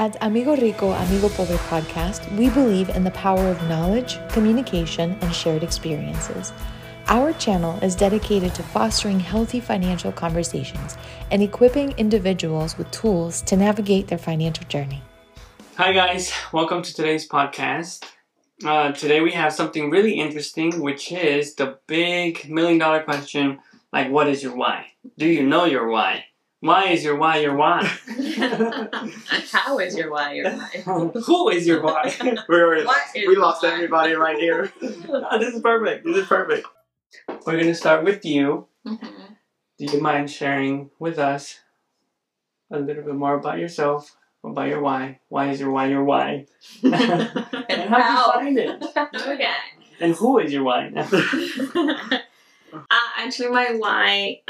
At Amigo Rico Amigo Pobre Podcast, we believe in the power of knowledge, communication, and shared experiences. Our channel is dedicated to fostering healthy financial conversations and equipping individuals with tools to navigate their financial journey. Hi guys, welcome to today's podcast. Today we have something really interesting, which is the big $1 million question, like what is your why? Do you know your why? Why is your why your why? How is your why your why? Who is your why? We lost everybody right here. Oh, This is perfect. We're going to start with you. Mm-hmm. Do you mind sharing with us a little bit more about yourself, about your why? Why is your why your why? And how do you find it? Okay. And who is your why? Actually, my why,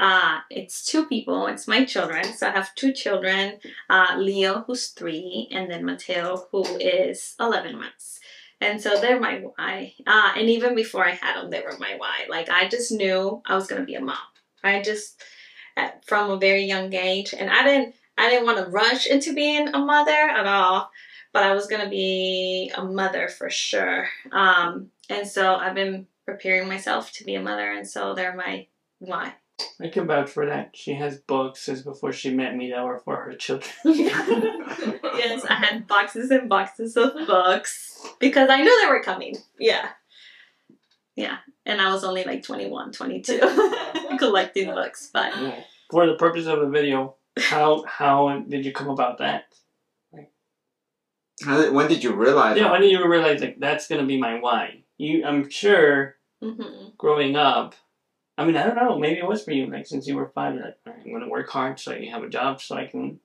it's two people. It's my children. So I have two children, Leo, who's 3, and then Matteo, who is 11 months. And so they're my why. And even before I had them, they were my why. Like, I just knew I was going to be a mom. I just, from a very young age, and I didn't want to rush into being a mother at all, but I was going to be a mother for sure. And so I've been preparing myself to be a mother, and so they're my why. I can vouch for that. She has boxes before she met me that were for her children. Yes, I had boxes and boxes of books because I knew they were coming. Yeah. And I was only like 21, 22 collecting books. But yeah. For the purpose of the video, how did you come about that? Like, when did you realize? Yeah, when did you realize like that's gonna be my why? I'm sure. Mm-hmm. Growing up, I mean, I don't know, maybe it was for you, like, since you were 5, you're like, all right, I'm going to work hard so I can have a job so I can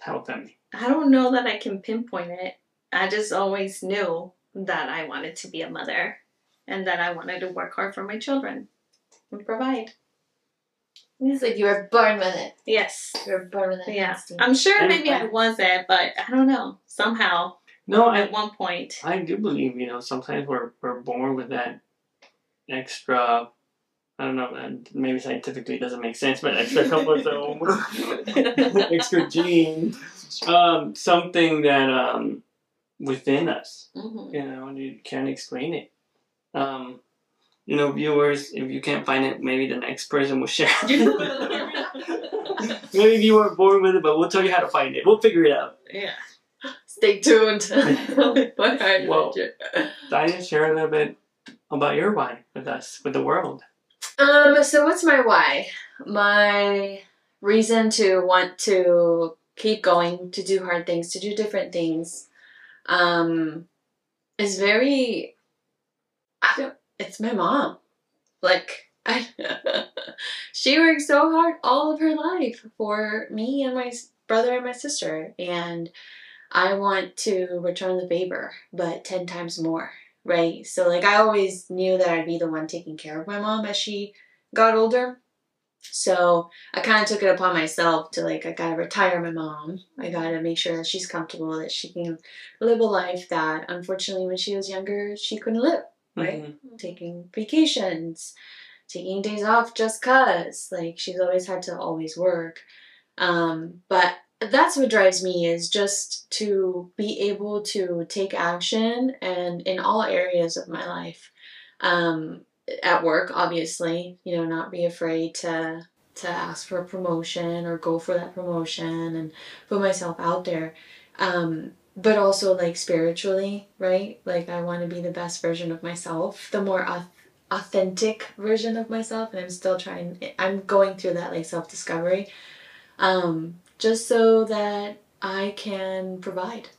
help them. I don't know that I can pinpoint it. I just always knew that I wanted to be a mother and that I wanted to work hard for my children and provide. It's like you were born with it. Yes. You were born with it. Yeah. I'm sure I wasn't, but I don't know. Somehow. No, at one point. I do believe, you know, sometimes we're born with that extra, I don't know, maybe scientifically it doesn't make sense, but extra chromosome, extra gene, something that within us, mm-hmm. You know, you can't explain it. You know, viewers, if you can't find it, maybe the next person will share it. Maybe you weren't born with it, but we'll tell you how to find it. We'll figure it out. Yeah. Stay tuned. Well, Tanya, share a little bit about your why with us, with the world. So what's my why? My reason to want to keep going, to do hard things, to do different things, is very, it's my mom. Like, she worked so hard all of her life for me and my brother and my sister, and I want to return the favor, but 10 times more. Right. So like I always knew that I'd be the one taking care of my mom as she got older. So I kind of took it upon myself to I got to retire my mom. I got to make sure that she's comfortable, that she can live a life that unfortunately when she was younger, she couldn't live. Right. Mm-hmm. Taking vacations, taking days off just 'cause she's always had to always work. But that's what drives me is just to be able to take action and in all areas of my life, at work, obviously, you know, not be afraid to ask for a promotion or go for that promotion and put myself out there. But also spiritually, right? I want to be the best version of myself, the more authentic version of myself. And I'm still trying, I'm going through that self-discovery. Just so that I can provide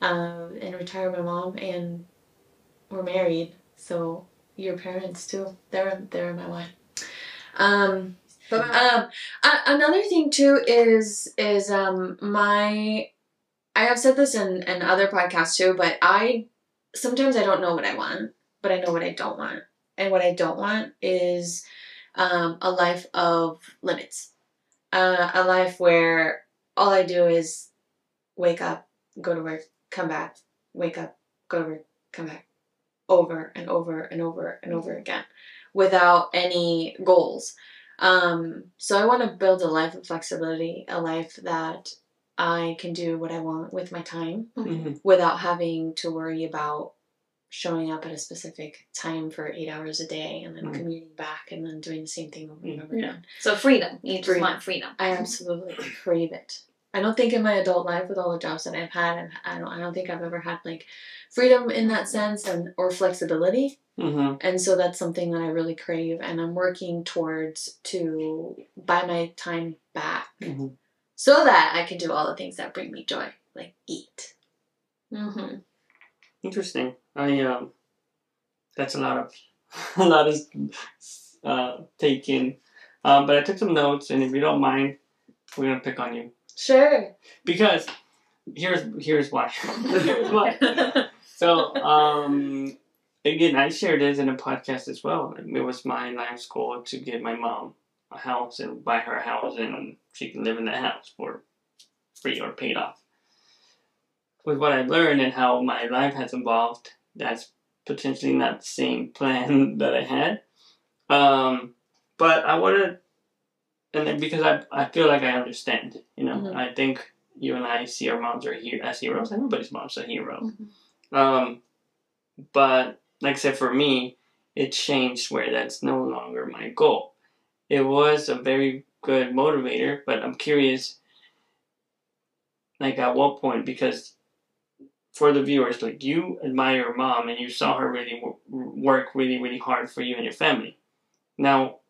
and retire my mom, and we're married, so your parents too, they're my wife. Another thing too is my, I have said this in other podcasts too, but sometimes I don't know what I want, but I know what I don't want, and what I don't want is a life of limits. A life where all I do is wake up, go to work, come back, wake up, go to work, come back, over and over and over and over again without any goals. So I want to build a life of flexibility, a life that I can do what I want with my time mm-hmm. without having to worry about showing up at a specific time for 8 hours a day and then mm-hmm. commuting back and then doing the same thing over and over again. Yeah. So freedom. You just want freedom. I absolutely crave it. I don't think in my adult life with all the jobs that I've had, I don't think I've ever had like freedom in that sense or flexibility. Mm-hmm. And so that's something that I really crave, and I'm working towards to buy my time back mm-hmm. so that I can do all the things that bring me joy, like eat. Mm-hmm. Interesting. That's a lot take in. But I took some notes, and if you don't mind, we're gonna pick on you. Sure. Because here's why. So again, I shared this in a podcast as well. It was my life's goal to get my mom a house and buy her a house, and she can live in that house for free or paid off. With what I learned and how my life has evolved, that's potentially not the same plan that I had. But I wanted, and then because I feel like I understand, you know, mm-hmm. I think you and I see our moms are here as heroes. Everybody's mom's a hero. Mm-hmm. But like I said, for me, it changed where that's no longer my goal. It was a very good motivator, but I'm curious, like at what point, because for the viewers, like you admire your mom and you saw her really work really, really hard for you and your family. Now,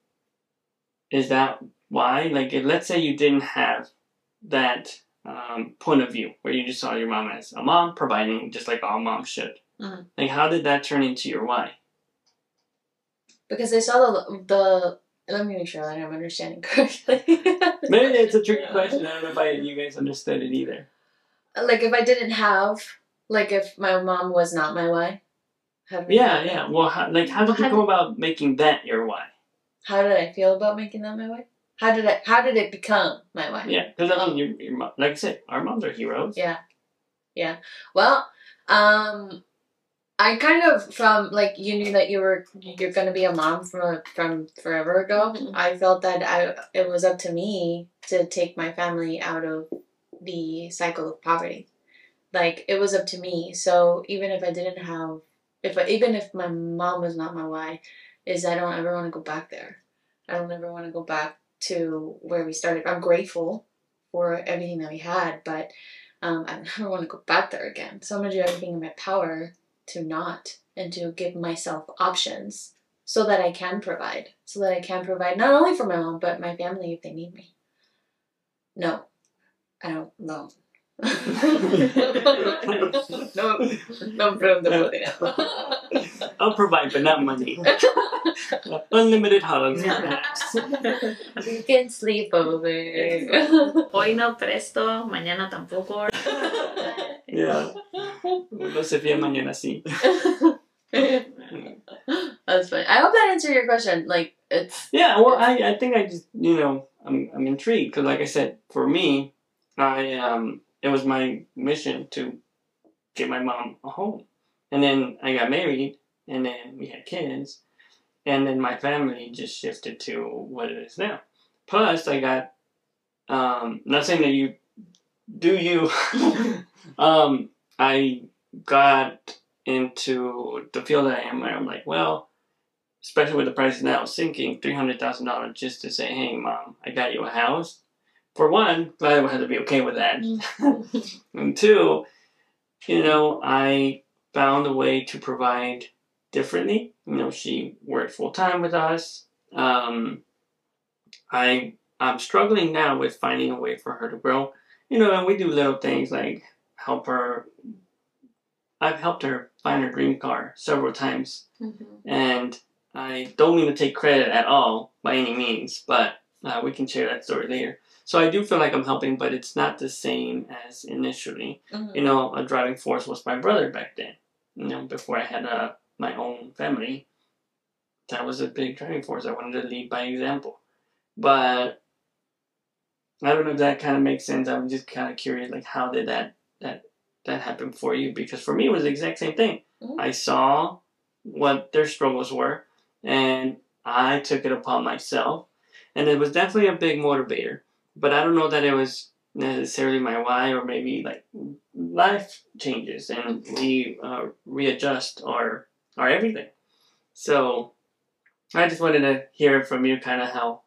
is that why? Like, if, let's say you didn't have that point of view where you just saw your mom as a mom providing just like all moms should. Mm-hmm. Like, how did that turn into your why? Because I saw let me make sure that I'm understanding correctly. Maybe it's a tricky question. I don't know if you guys understood it either. Like, if I didn't have... Like, if my mom was not my why? Yeah. Well, how did you go about making that your why? How did I feel about making that my why? How did it become my why? Yeah, because your mom, like I said, our moms are heroes. Yeah. Well, I kind of from like you knew that you're gonna be a mom from forever ago. Mm-hmm. I felt that it was up to me to take my family out of the cycle of poverty. Like, it was up to me. So even if I didn't have, even if my mom was not my why, is I don't ever want to go back there. I don't ever want to go back to where we started. I'm grateful for everything that we had, but I don't ever want to go back there again. So I'm going to do everything in my power to not, and to give myself options so that I can provide. So that I can provide not only for my mom, but my family if they need me. No, I don't know. No problem. I'll provide, but not money. Unlimited holidays. You can sleep over. Hoy no presto, mañana tampoco. Yeah. No se fía mañana sí. That's funny. I hope that answered your question. Like it's. Yeah. Well, I think I just I'm intrigued because like I said, for me, it was my mission to get my mom a home. And then I got married, and then we had kids, and then my family just shifted to what it is now. Plus, I got, not saying that you do you, I got into the field that I am where I'm like, well, especially with the prices now sinking, $300,000 just to say, hey, mom, I got you a house. For one, glad I would have to be okay with that. And two, I found a way to provide differently. She worked full time with us. I'm struggling now with finding a way for her to grow. And we do little things like help her. I've helped her find her dream car several times. Mm-hmm. And I don't mean to take credit at all by any means, but we can share that story later. So I do feel like I'm helping, but it's not the same as initially. Mm-hmm. A driving force was my brother back then. Before I had my own family, that was a big driving force. I wanted to lead by example. But I don't know if that kind of makes sense. I'm just kind of curious, like, how did that happen for you? Because for me, it was the exact same thing. Mm-hmm. I saw what their struggles were, and I took it upon myself. And it was definitely a big motivator. But I don't know that it was necessarily my why, or maybe like life changes and we readjust our everything. So I just wanted to hear from you kind of how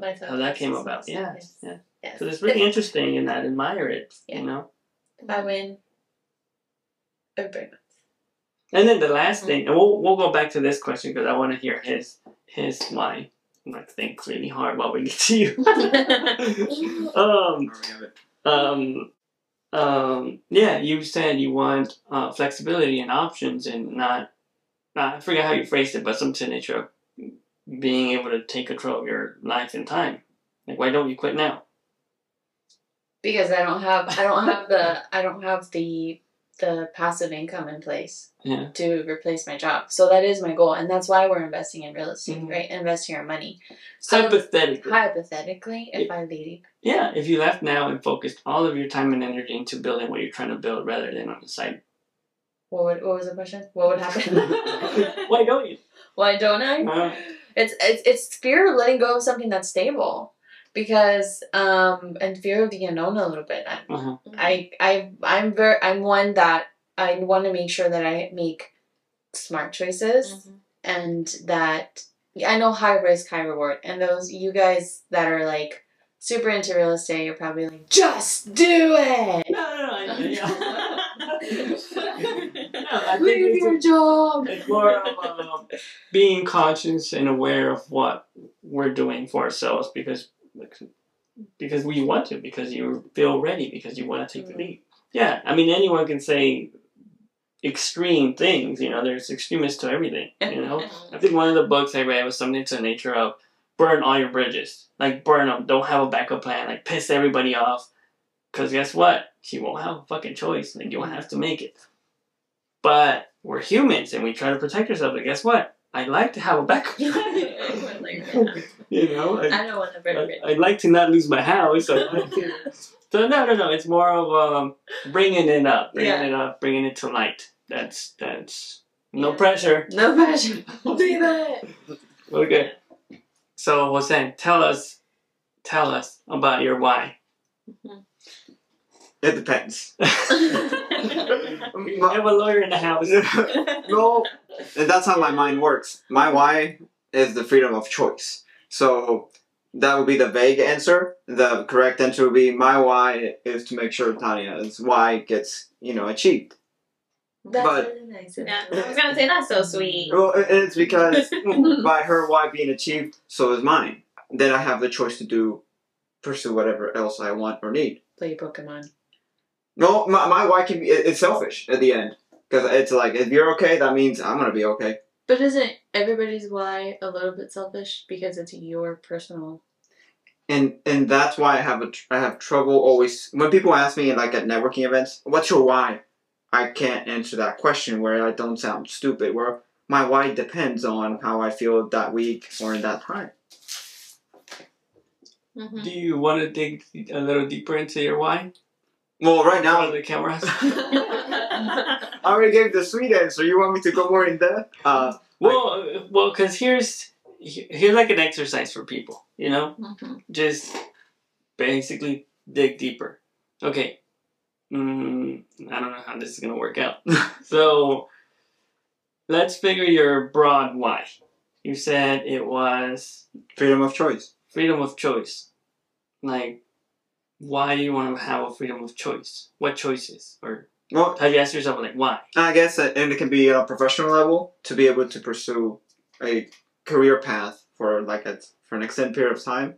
that came about. Yeah, yes. Yeah. Yes. So it's really interesting, and I admire it. Yeah. You know, if I win, everybody wins. And then the last thing, and we'll go back to this question because I want to hear his why. I'm going to think really hard while we get to you. Yeah, you said you want flexibility and options, and not I forget how you phrased it, but something to the nature of being able to take control of your life and time. Like, why don't you quit now? Because I don't have the passive income in place to replace my job. So that is my goal, and that's why we're investing in real estate, right? Investing our money. So hypothetically, if I leave. Yeah, if you left now and focused all of your time and energy into building what you're trying to build rather than on the side. What was the question? What would happen? Why don't you? Why don't I? It's fear of letting go of something that's stable. Because and fear of the unknown a little bit. I'm one that I want to make sure that I make smart choices and that I know high risk, high reward. And those you guys that are like super into real estate, you're probably like, just do it. No, leave your job. It's more of being conscious and aware of what we're doing for ourselves because we want to, because you feel ready, because you want to take the leap. Yeah, I mean, anyone can say extreme things, you know, there's extremists to everything, you know. I think one of the books I read was something to the nature of burn all your bridges. Like, burn them, don't have a backup plan, like, piss everybody off, because guess what? She won't have a fucking choice, like, you won't have to make it. But we're humans, and we try to protect ourselves, but guess what? I'd like to have a backup plan. You know, I don't want to burn it. I'd like to not lose my house. So no. It's more of bringing it to light. That's no pressure. No pressure. Do that. Okay. So Jose, tell us about your why. It depends. You have a lawyer in the house. No, that's how my mind works. My why is the freedom of choice. So that would be the vague answer. The correct answer would be my why is to make sure Tanya's why gets, achieved. That's really nice. Yeah, I was going to say that's so sweet. Well, it's because by her why being achieved, so is mine. Then I have the choice to pursue whatever else I want or need. Play Pokemon. No, my why can be, it's selfish at the end. Because it's like, if you're okay, that means I'm going to be okay. But isn't everybody's why a little bit selfish because it's your personal? And that's why I have trouble always when people ask me like at networking events, what's your why? I can't answer that question where I don't sound stupid. Where my why depends on how I feel that week or in that time. Do you want to dig a little deeper into your why? Well, right now the cameras. I already gave the sweet answer. You want me to go more in depth? Well, because here's like an exercise for people. Just basically dig deeper. Okay, I don't know how this is gonna work out. So let's figure your broad why. You said it was freedom of choice. Freedom of choice, like. Why do you want to have a freedom of choice? What choices? Or have you asked yourself, like, why? I guess that, and it can be on a professional level, to be able to pursue a career path for an extended period of time.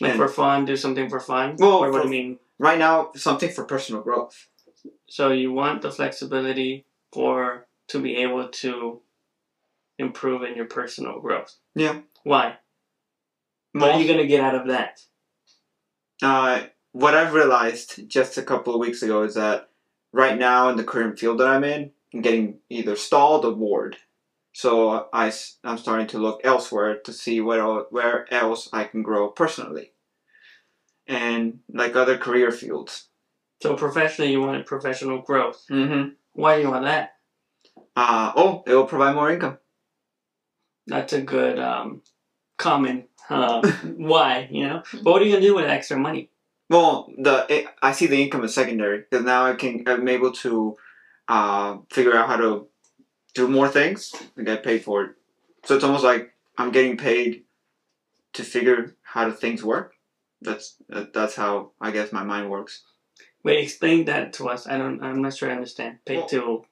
Like, and for fun, do something for fun? Well, or what do you mean? Right now, something for personal growth. So you want the flexibility to be able to improve in your personal growth. Yeah. Why? What are you going to get out of that? What I've realized just a couple of weeks ago is that right now in the current field that I'm in, I'm getting either stalled or bored. So I'm starting to look elsewhere to see where else I can grow personally. And like other career fields. So professionally, you want professional growth. Why do you want that? It will provide more income. That's a good common why, but what are you gonna do with extra money? Well, I see the income as secondary, because now I'm able to figure out how to do more things and get paid for it. So it's almost like I'm getting paid to figure how do things work. That's how I guess my mind works. Wait, explain that to us. I'm not sure I understand. Paid to,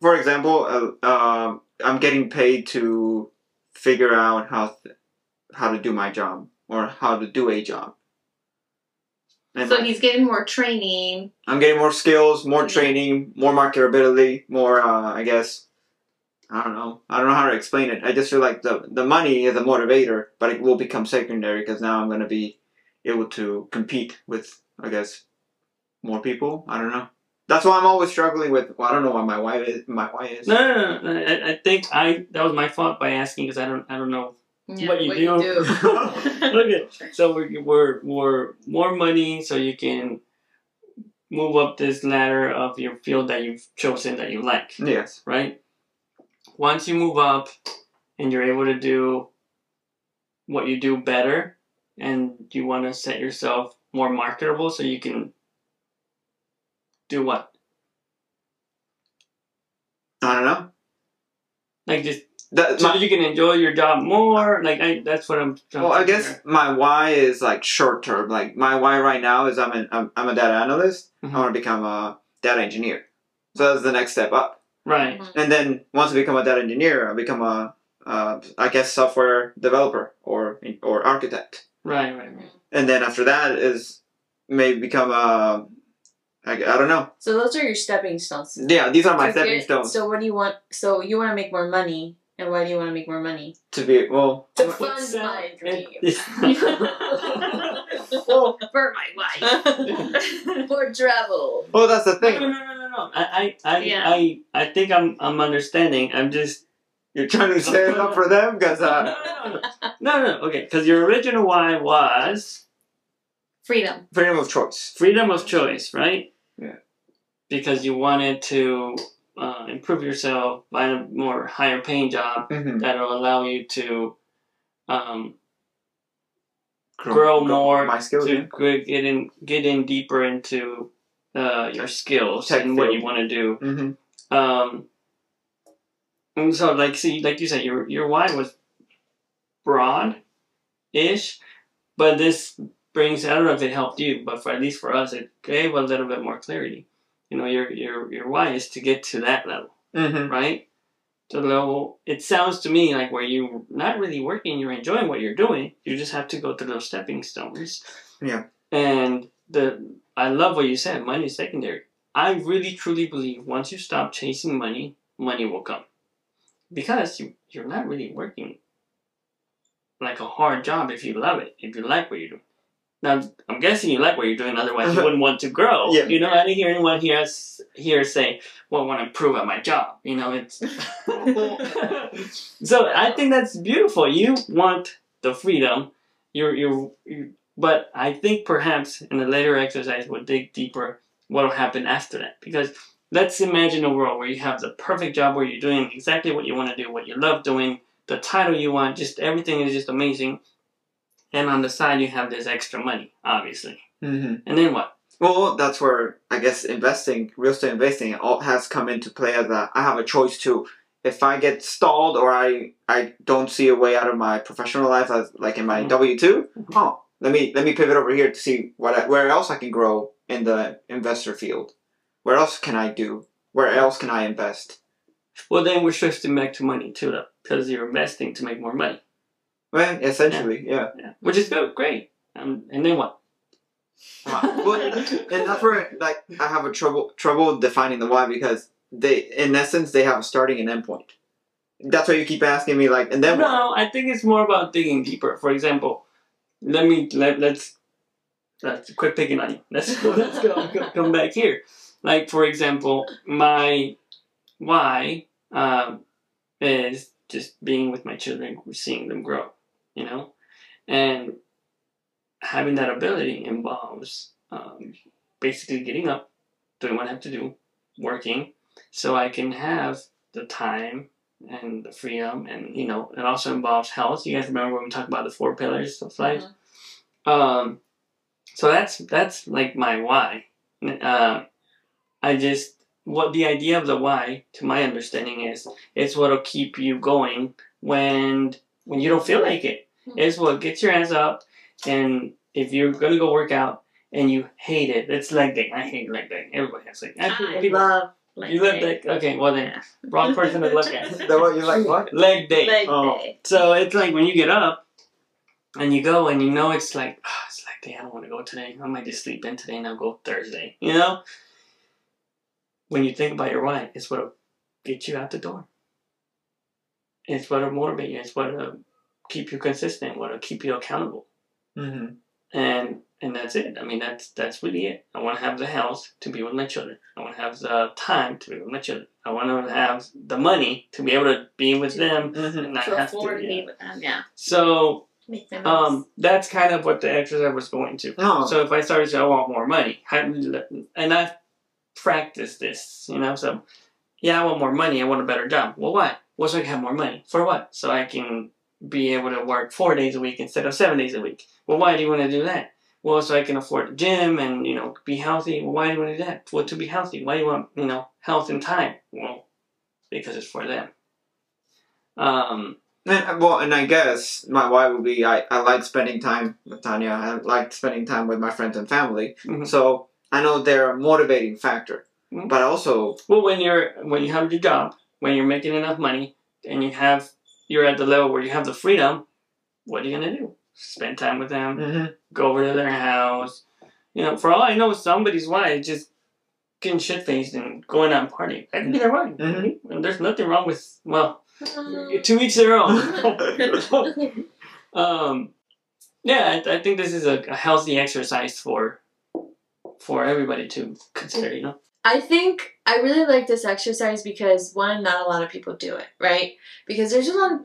for example, I'm getting paid to figure out how to do my job or how to do a job. And so he's getting more training. I'm getting more skills, more training, more marketability, more. I guess I don't know. I don't know how to explain it. I just feel like the money is a motivator, but it will become secondary because now I'm going to be able to compete with, I guess, more people. I don't know. That's why I'm always struggling with. Well, I don't know why my wife is. No. I think that was my fault by asking because I don't know. Yeah, what you do. Okay, so we're more money, so you can move up this ladder of your field that you've chosen that you like. Yes. Right? Once you move up and you're able to do what you do better and you want to set yourself more marketable so you can do what? I don't know. Like just... you can enjoy your job more. Like that's what I'm trying to figure. I guess my why is like short term. Like my why right now is I'm a data analyst. Mm-hmm. I want to become a data engineer. So that's the next step up. Right. Mm-hmm. And then once I become a data engineer, I become a I guess software developer or architect. Right. And then after that is maybe become a I don't know. So those are your stepping stones. Yeah, these are my stepping stones. So what do you want? So you want to make more money. And why do you want to make more money? To fund my dreams. For my wife. For travel. Oh, that's the thing. No. I think I'm understanding. I'm just... You're trying to stand up for them? Because No. Okay, because your original why was... Freedom. Freedom of choice. Freedom of choice, right? Yeah. Because you wanted to... improve yourself, find a more higher paying job that'll allow you to grow more, my skills, get in deeper into your skills and what you want to do. Mm-hmm. And so, like you said, your why was broad-ish, but this brings, I don't know if it helped you, but at least for us, it gave a little bit more clarity. You know, your why is to get to that level, right? To the level, it sounds to me like where you're not really working, you're enjoying what you're doing. You just have to go through those stepping stones. Yeah. And I love what you said. Money is secondary. I really truly believe once you stop chasing money, money will come, because you're not really working like a hard job if you love it, if you like what you're doing. Now, I'm guessing you like what you're doing, otherwise you wouldn't want to grow. Yeah. You know, I didn't hear anyone here say, well, I want to improve at my job. You know, it's... So, I think that's beautiful. You want the freedom. But I think perhaps in a later exercise, we'll dig deeper what will happen after that. Because let's imagine a world where you have the perfect job, where you're doing exactly what you want to do, what you love doing, the title you want, just everything is just amazing. And on the side, you have this extra money, obviously. Mm-hmm. And then what? Well, that's where, I guess, real estate investing all has come into play as that I have a choice to. If I get stalled or I don't see a way out of my professional life, as, like in my W-2, let me pivot over here to see where else I can grow in the investor field. What else can I do? Where else can I invest? Well, then we're shifting back to money, too, though, because you're investing to make more money. Well, essentially, yeah. Which is good, great. And then what? Well, and that's where like I have a trouble defining the why, because in essence they have a starting and end point. That's why you keep asking me like, and then what? No, I think it's more about digging deeper. For example, let's quit picking on you. Let's go come back here. Like for example, my why is just being with my children, seeing them grow, you know? And having that ability involves basically getting up, doing what I have to do, working, so I can have the time and the freedom and, you know, it also involves health. You guys remember when we talked about the 4 pillars of life? Mm-hmm. So that's like my why. What the idea of the why, to my understanding, is it's what'll keep you going when you don't feel like it. It's what gets your ass up, and if you're gonna go work out and you hate it, it's leg day. I hate leg day. Everybody has leg day. I love leg day. Okay, well then, wrong person to look at. What? Leg day. Leg day. So it's like when you get up and you go and you know it's like, oh, it's leg day. I don't want to go today. I might just sleep in today and I'll go Thursday. You know. When you think about your why, it's what'll get you out the door. It's what'll motivate you. It's what'll keep you consistent. What'll keep you accountable. Mm-hmm. And that's it. I mean, that's really it. I want to have the health to be with my children. I want to have the time to be with my children. I want to have the money to be able to be with them. Mm-hmm. And not have to be with them. Yeah. So that's kind of what the exercise was going to. Oh. So if I started to say, I want more money, and I've practice this, you know, so yeah, I want more money, I want a better job. Well, why? Well, so I can have more money. For what? So I can be able to work 4 days a week instead of 7 days a week. Well, why do you want to do that? Well, so I can afford a gym and, you know, be healthy. Well, why do you want to do that? Well, to be healthy. Why do you want, you know, health and time? Well, because it's for them. And I guess my why would be I like spending time with Tanya. I like spending time with my friends and family. Mm-hmm. So I know they're a motivating factor, but also... Well, when you have your job, when you're making enough money, and you're at the level where you have the freedom, what are you going to do? Spend time with them, go over to their house. You know, for all I know, somebody's why is just getting shit-faced and going out and partying. That could be their why. Mm-hmm. And there's nothing wrong with, well, to each their own. I think this is a healthy exercise for everybody to consider, you know? I think I really like this exercise because, one, not a lot of people do it, right? Because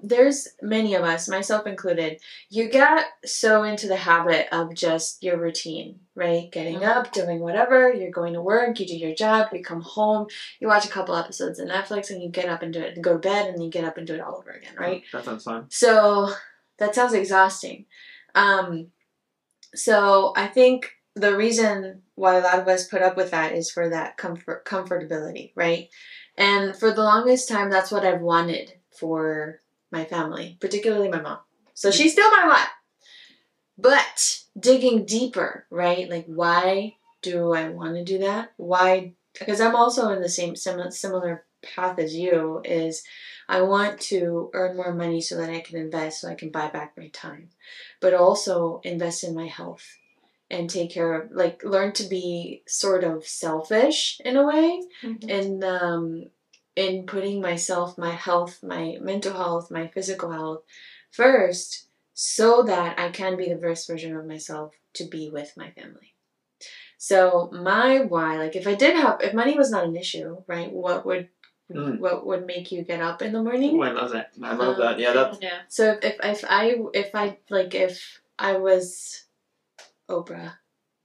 there's many of us, myself included, you get so into the habit of just your routine, right? Getting up, doing whatever, you're going to work, you do your job, you come home, you watch a couple episodes of Netflix, and you get up and do it, and go to bed, and you get up and do it all over again, right? That sounds fun. So, that sounds exhausting. So, I think the reason why a lot of us put up with that is for that comfortability, right? And for the longest time, that's what I've wanted for my family, particularly my mom. So she's still my wife. But digging deeper, right? Like, why do I want to do that? Why? Because I'm also in the same similar path as you, is I want to earn more money so that I can invest, so I can buy back my time, but also invest in my health. And take care of, like, learn to be sort of selfish in a way, and in putting myself, my health, my mental health, my physical health first, so that I can be the best version of myself to be with my family. So my why, like, if money was not an issue, right? What would make you get up in the morning? Oh, I love that. I love that. Yeah, that. Yeah. So if I was Oprah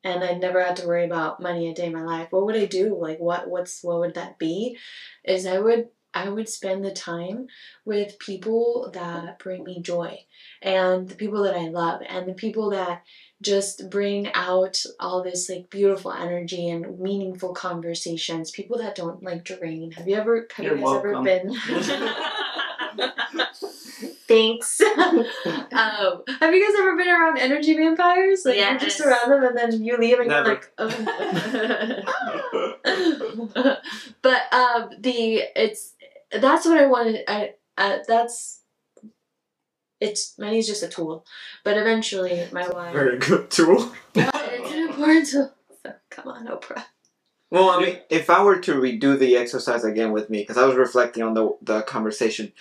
and I never had to worry about money a day in my life, what would I do? Like, what would that be? Is I would spend the time with people that bring me joy, and the people that I love, and the people that just bring out all this, like, beautiful energy and meaningful conversations. People that don't, like, drain. Have you guys ever been thanks. Have you guys ever been around energy vampires? Like, yes. You're just around them and then you leave and never. You're like, oh. But that's what I wanted. Money's just a tool, but eventually my wife. Very good tool. It's an important tool. So come on, Oprah. Well, I mean, if I were to redo the exercise again with me, because I was reflecting on the conversation.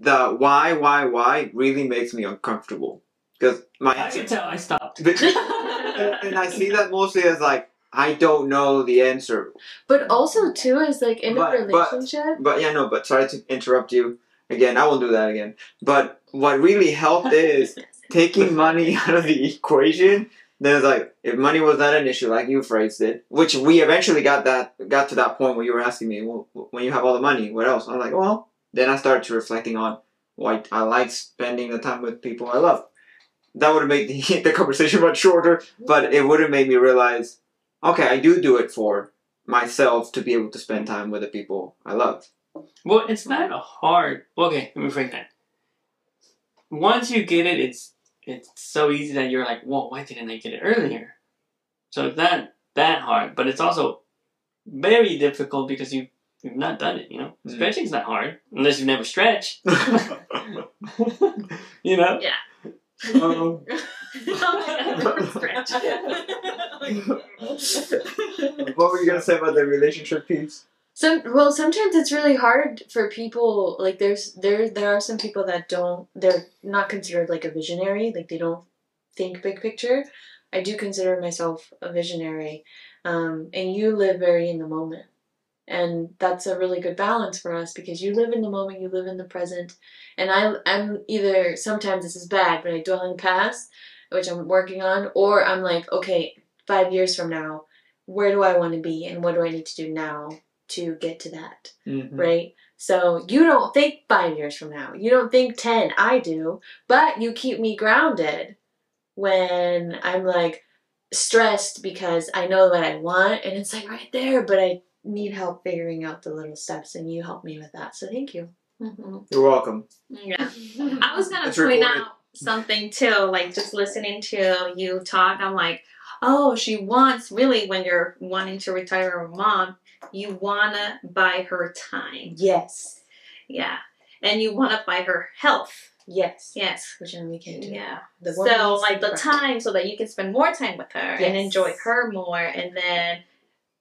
The why really makes me uncomfortable because I can tell I stopped, and I see that mostly as like I don't know the answer. But also too is like in a relationship. But sorry to interrupt you again. I won't do that again. But what really helped is taking money out of the equation. Then it's like, if money was not an issue, like you phrased it, which we eventually got to that point where you were asking me, well, when you have all the money, what else? I'm like, well. Then I started reflecting on why I like spending the time with people I love. that would have made the conversation much shorter, but it would have made me realize, okay, I do it for myself to be able to spend time with the people I love. Well, it's not a hard... Okay, let me break that. Once you get it, it's so easy that you're like, whoa, why didn't I get it earlier? So it's not that hard, but it's also very difficult because you've not done it, you know? Mm. Stretching's not hard, unless you've never stretched. You know? Yeah. What were you going to say about the relationship piece? Well, sometimes it's really hard for people, like, there are some people that they're not considered, like, a visionary, like, they don't think big picture. I do consider myself a visionary, and you live very in the moment, and that's a really good balance for us, because you live in the moment, you live in the present, and I'm either, sometimes this is bad, but I dwell in the past, which I'm working on, or I'm like, okay, 5 years from now, where do I want to be, and what do I need to do now to get to that, mm-hmm. right? So you don't think 5 years from now. You don't think 10. I do. But you keep me grounded when I'm, like, stressed because I know what I want, and it's, like, right there, but I need help figuring out the little steps, and you help me with that. So thank you. Mm-hmm. You're welcome. Yeah. I was going to point out something, too, like, just listening to you talk. I'm like, oh, she wants, really, when you're wanting to retire a mom, you want to buy her time. Yes. Yeah. And you want to buy her health. Yes. Yes. Which we can do. Yeah. So, like, the time so that you can spend more time with her yes. and enjoy her more, and then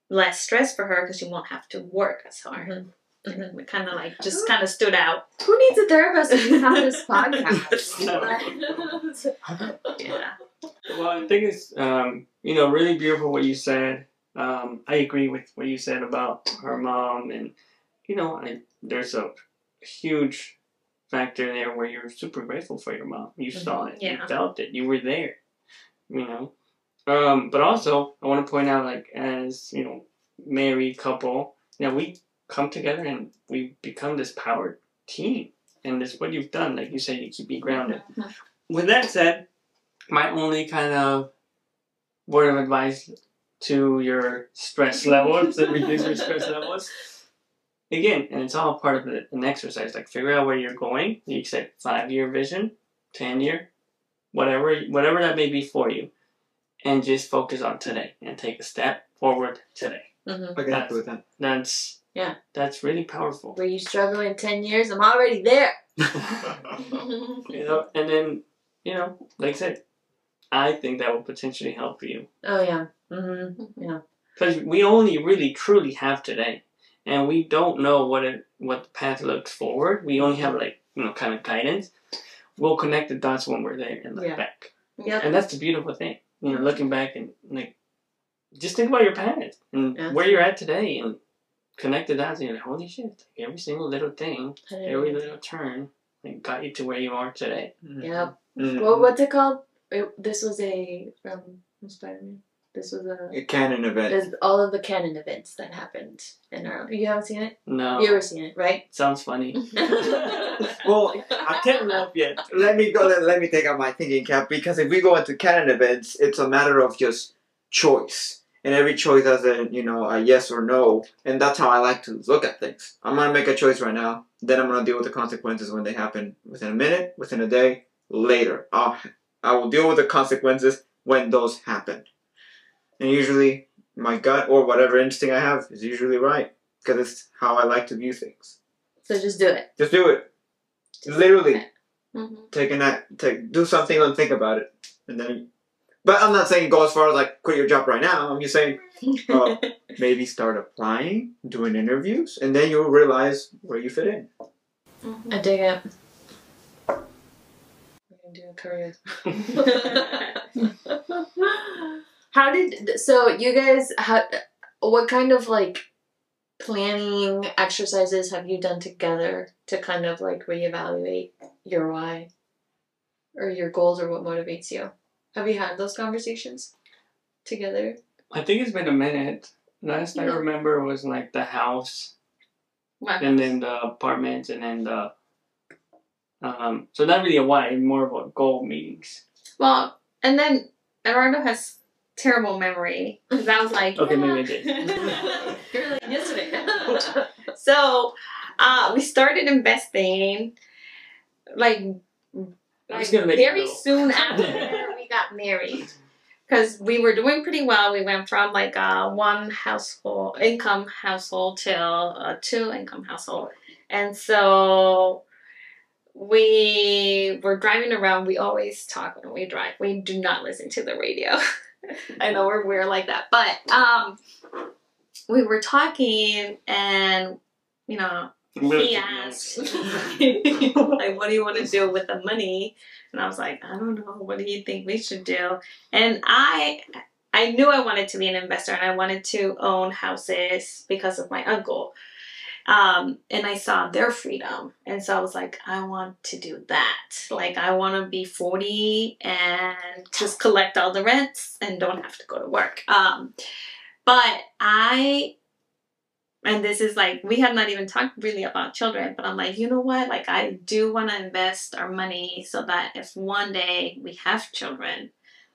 less stress for her because you won't have to work as hard. Mm-hmm. Mm-hmm. We kind of, like, just kind of stood out. Who needs a therapist if you have this podcast? Yeah. Well, I think it's, you know, really beautiful what you said. I agree with what you said about her mom, and, you know, there's a huge factor there where you're super grateful for your mom. You mm-hmm. saw it. Yeah. You felt it. You were there, you know. But also, I want to point out, like, as, you know, married couple, you know, we come together and we become this powered team. And it's what you've done. Like you said, you keep me grounded. Mm-hmm. With that said, my only kind of word of advice to your stress levels, to reduce your stress levels. Again, and it's all part of an exercise. Like, figure out where you're going. You said 5-year vision, 10-year, whatever that may be for you. And just focus on today and take a step forward today. Mm-hmm. Okay, that's, with that. That's, yeah. That's really powerful. Were you struggling in 10 years? I'm already there. You know, and then, you know, like I said, I think that will potentially help you. Oh, yeah. Mm-hmm. Yeah. Because we only really truly have today. And we don't know what the path looks forward. We only have, like, you know, kind of guidance. We'll connect the dots when we're there and look yeah. back. Yep. And that's the beautiful thing. You know, looking back and, like, just think about your past and yeah. where you're at today and connect the dots and you're like, holy shit, every single little thing, every little turn, like, got you to where you are today. Mm-hmm. Yeah. Mm-hmm. Well, what's it called? This was a, from Spider-Man. This was a canon event. All of the canon events that happened in our... You haven't seen it? No. You ever seen it, right? Sounds funny. Well, I can't laugh yet. Let me go. Let me take out my thinking cap, because if we go into canon events, it's a matter of just choice. And every choice has a, you know, a yes or no. And that's how I like to look at things. I'm going to make a choice right now. Then I'm going to deal with the consequences when they happen within a minute, within a day, later. I will deal with the consequences when those happen. And usually, my gut or whatever instinct I have is usually right. Because it's how I like to view things. So just do it. Just do it. Literally. Mm-hmm. Take a nap. Do something and think about it. And then... But I'm not saying go as far as, like, quit your job right now. I'm just saying maybe start applying, doing interviews. And then you'll realize where you fit in. Mm-hmm. I dig it. I'm doing career. So you guys, what kind of, like, planning exercises have you done together to kind of, like, reevaluate your why or your goals or what motivates you? Have you had those conversations together? I think it's been a minute. Last I remember was, like, the house. Wow. And then the apartments and then the... so not really a why, more of a goal meetings. Well, and then Eduardo has terrible memory. Because I was like, okay, maybe I did. You're like, yesterday. So, we started investing, like very soon after we got married. Because we were doing pretty well. We went from like a one income household till a two income household. And so we were driving around. We always talk when we drive. We do not listen to the radio. I know we're weird like that. But we were talking and, you know, he asked, like, what do you want to do with the money? And I was like, I don't know. What do you think we should do? And I knew I wanted to be an investor and I wanted to own houses because of my uncle. And I saw their freedom. And so I was like, I want to do that. Like, I want to be 40 and just collect all the rents and don't have to go to work. And this is like, we have not even talked really about children, but I'm like, you know what? Like, I do want to invest our money so that if one day we have children,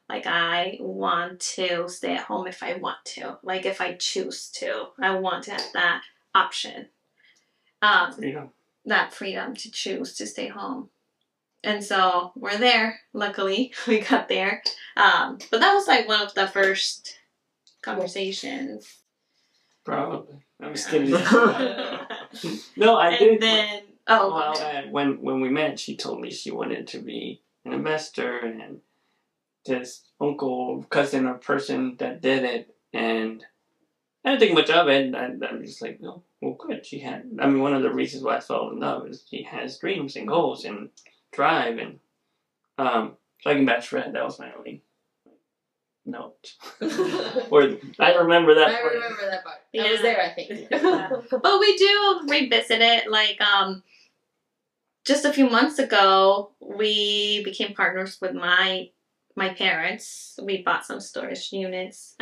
like, I want to stay at home if I want to. Like, if I choose to, I want to have that option. Freedom. That freedom to choose to stay home. And so we're there. Luckily, we got there. But that was like one of the first conversations. Probably. I'm just kidding. No, I did. Then, when we met, she told me she wanted to be an investor, and this uncle, cousin, or person that did it, and I didn't think much of it. I'm just like, no, well, good. She had. I mean, one of the reasons why I fell in love is she has dreams and goals and drive, and so I can vouch for that. That was my only note. Or I remember that part. Yeah. I was there, I think. Yeah. But we do revisit it. Like, just a few months ago, we became partners with my parents. We bought some storage units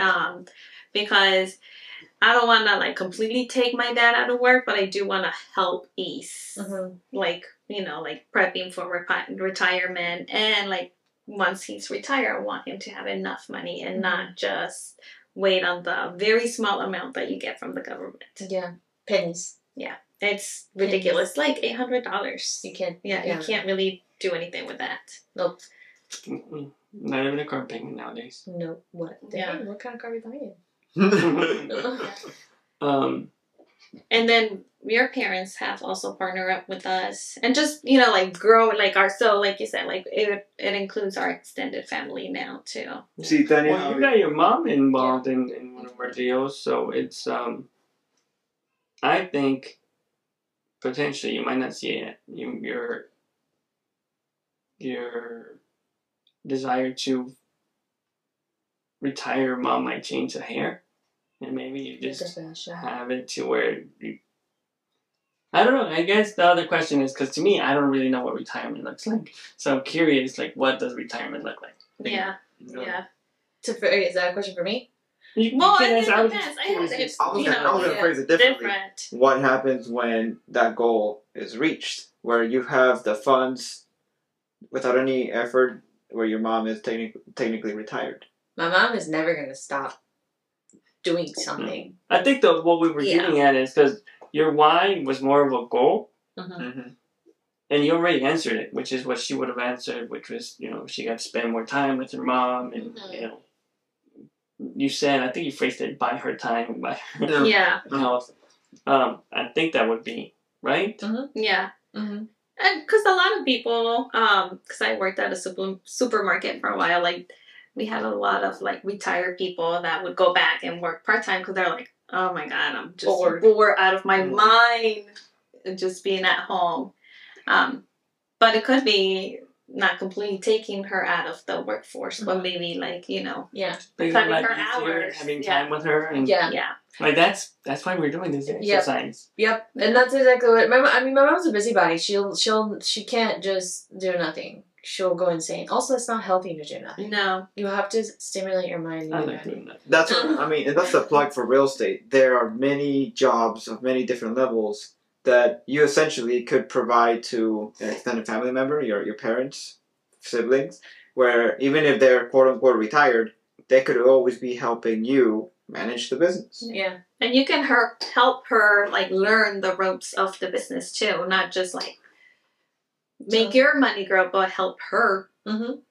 because I don't want to like completely take my dad out of work, but I do want to help ease, like, you know, like prepping for retirement, and like, once he's retired, I want him to have enough money and not just wait on the very small amount that you get from the government. Yeah. Pennies. Yeah. It's ridiculous. Pennies. Like $800. You can't. Yeah, yeah. You can't really do anything with that. Nope. Mm-mm. Not even a car payment nowadays. No. What? Yeah. What kind of car are you buying? And then your parents have also partnered up with us, and just, you know, like grow, like our, so like you said, like it includes our extended family now too. See, Tanya, well, you got your mom involved in one of our deals, so it's I think potentially you might not see it. Your desire to retire, mom might change the hair. And maybe you just have it to where you... I don't know. I guess the other question is, because to me, I don't really know what retirement looks like. So I'm curious, like, what does retirement look like? Yeah. You know? Yeah. Is that a question for me? I was going to phrase it differently. What happens when that goal is reached, where you have the funds without any effort, where your mom is technically retired? My mom is never going to stop doing something. I think that what we were getting at is because your why was more of a goal, and you already answered it, which is what she would have answered, which was, you know, she got to spend more time with her mom, and you know, you said, I think you phrased it, buy her time, buy her health. I think that would be right. Yeah. And because a lot of people, because I worked at a supermarket for a while, like, we had a lot of like retired people that would go back and work part-time because they're like, oh my God, I'm just bored out of my mind just being at home. But it could be not completely taking her out of the workforce, but maybe like, you know, cutting her hours. Having time with her. And like that's why we're doing this exercise. Yep. And that's exactly what my mom's a busybody. She can't just do nothing. She'll go insane. Also, it's not healthy to do nothing. No. You have to stimulate your mind. I like doing nothing. That's what, I mean, and that's the plug for real estate. There are many jobs of many different levels that you essentially could provide to an extended family member, your parents, siblings, where even if they're quote unquote retired, they could always be helping you manage the business. Yeah. And you can help her like learn the ropes of the business too, not just like make your money grow, but help her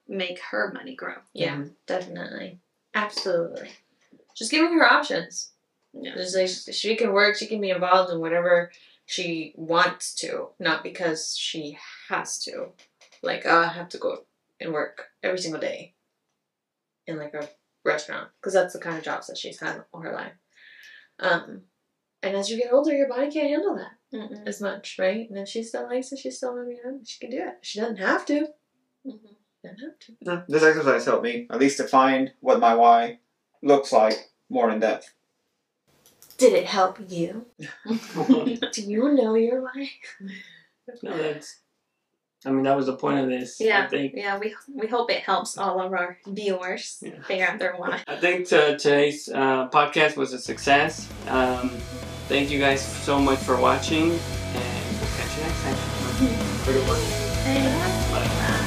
make her money grow. Yeah, definitely. Absolutely. Just giving her options. Yeah. Just like she can work, she can be involved in whatever she wants to, not because she has to. Like, oh, I have to go and work every single day in like a restaurant, because that's the kind of jobs that she's had all her life. And as you get older, your body can't handle that as much, right? And if she still likes it, she's still moving on. She can do it. She doesn't have to. Doesn't have to. No, this exercise helped me at least define what my why looks like more in depth. Did it help you? Do you know your why? No, that's. I mean, that was the point of this. Yeah, I think. Yeah. We hope it helps all of our viewers figure out their why. I think today's podcast was a success. Thank you guys so much for watching, and we'll catch you next time. Bye. Bye.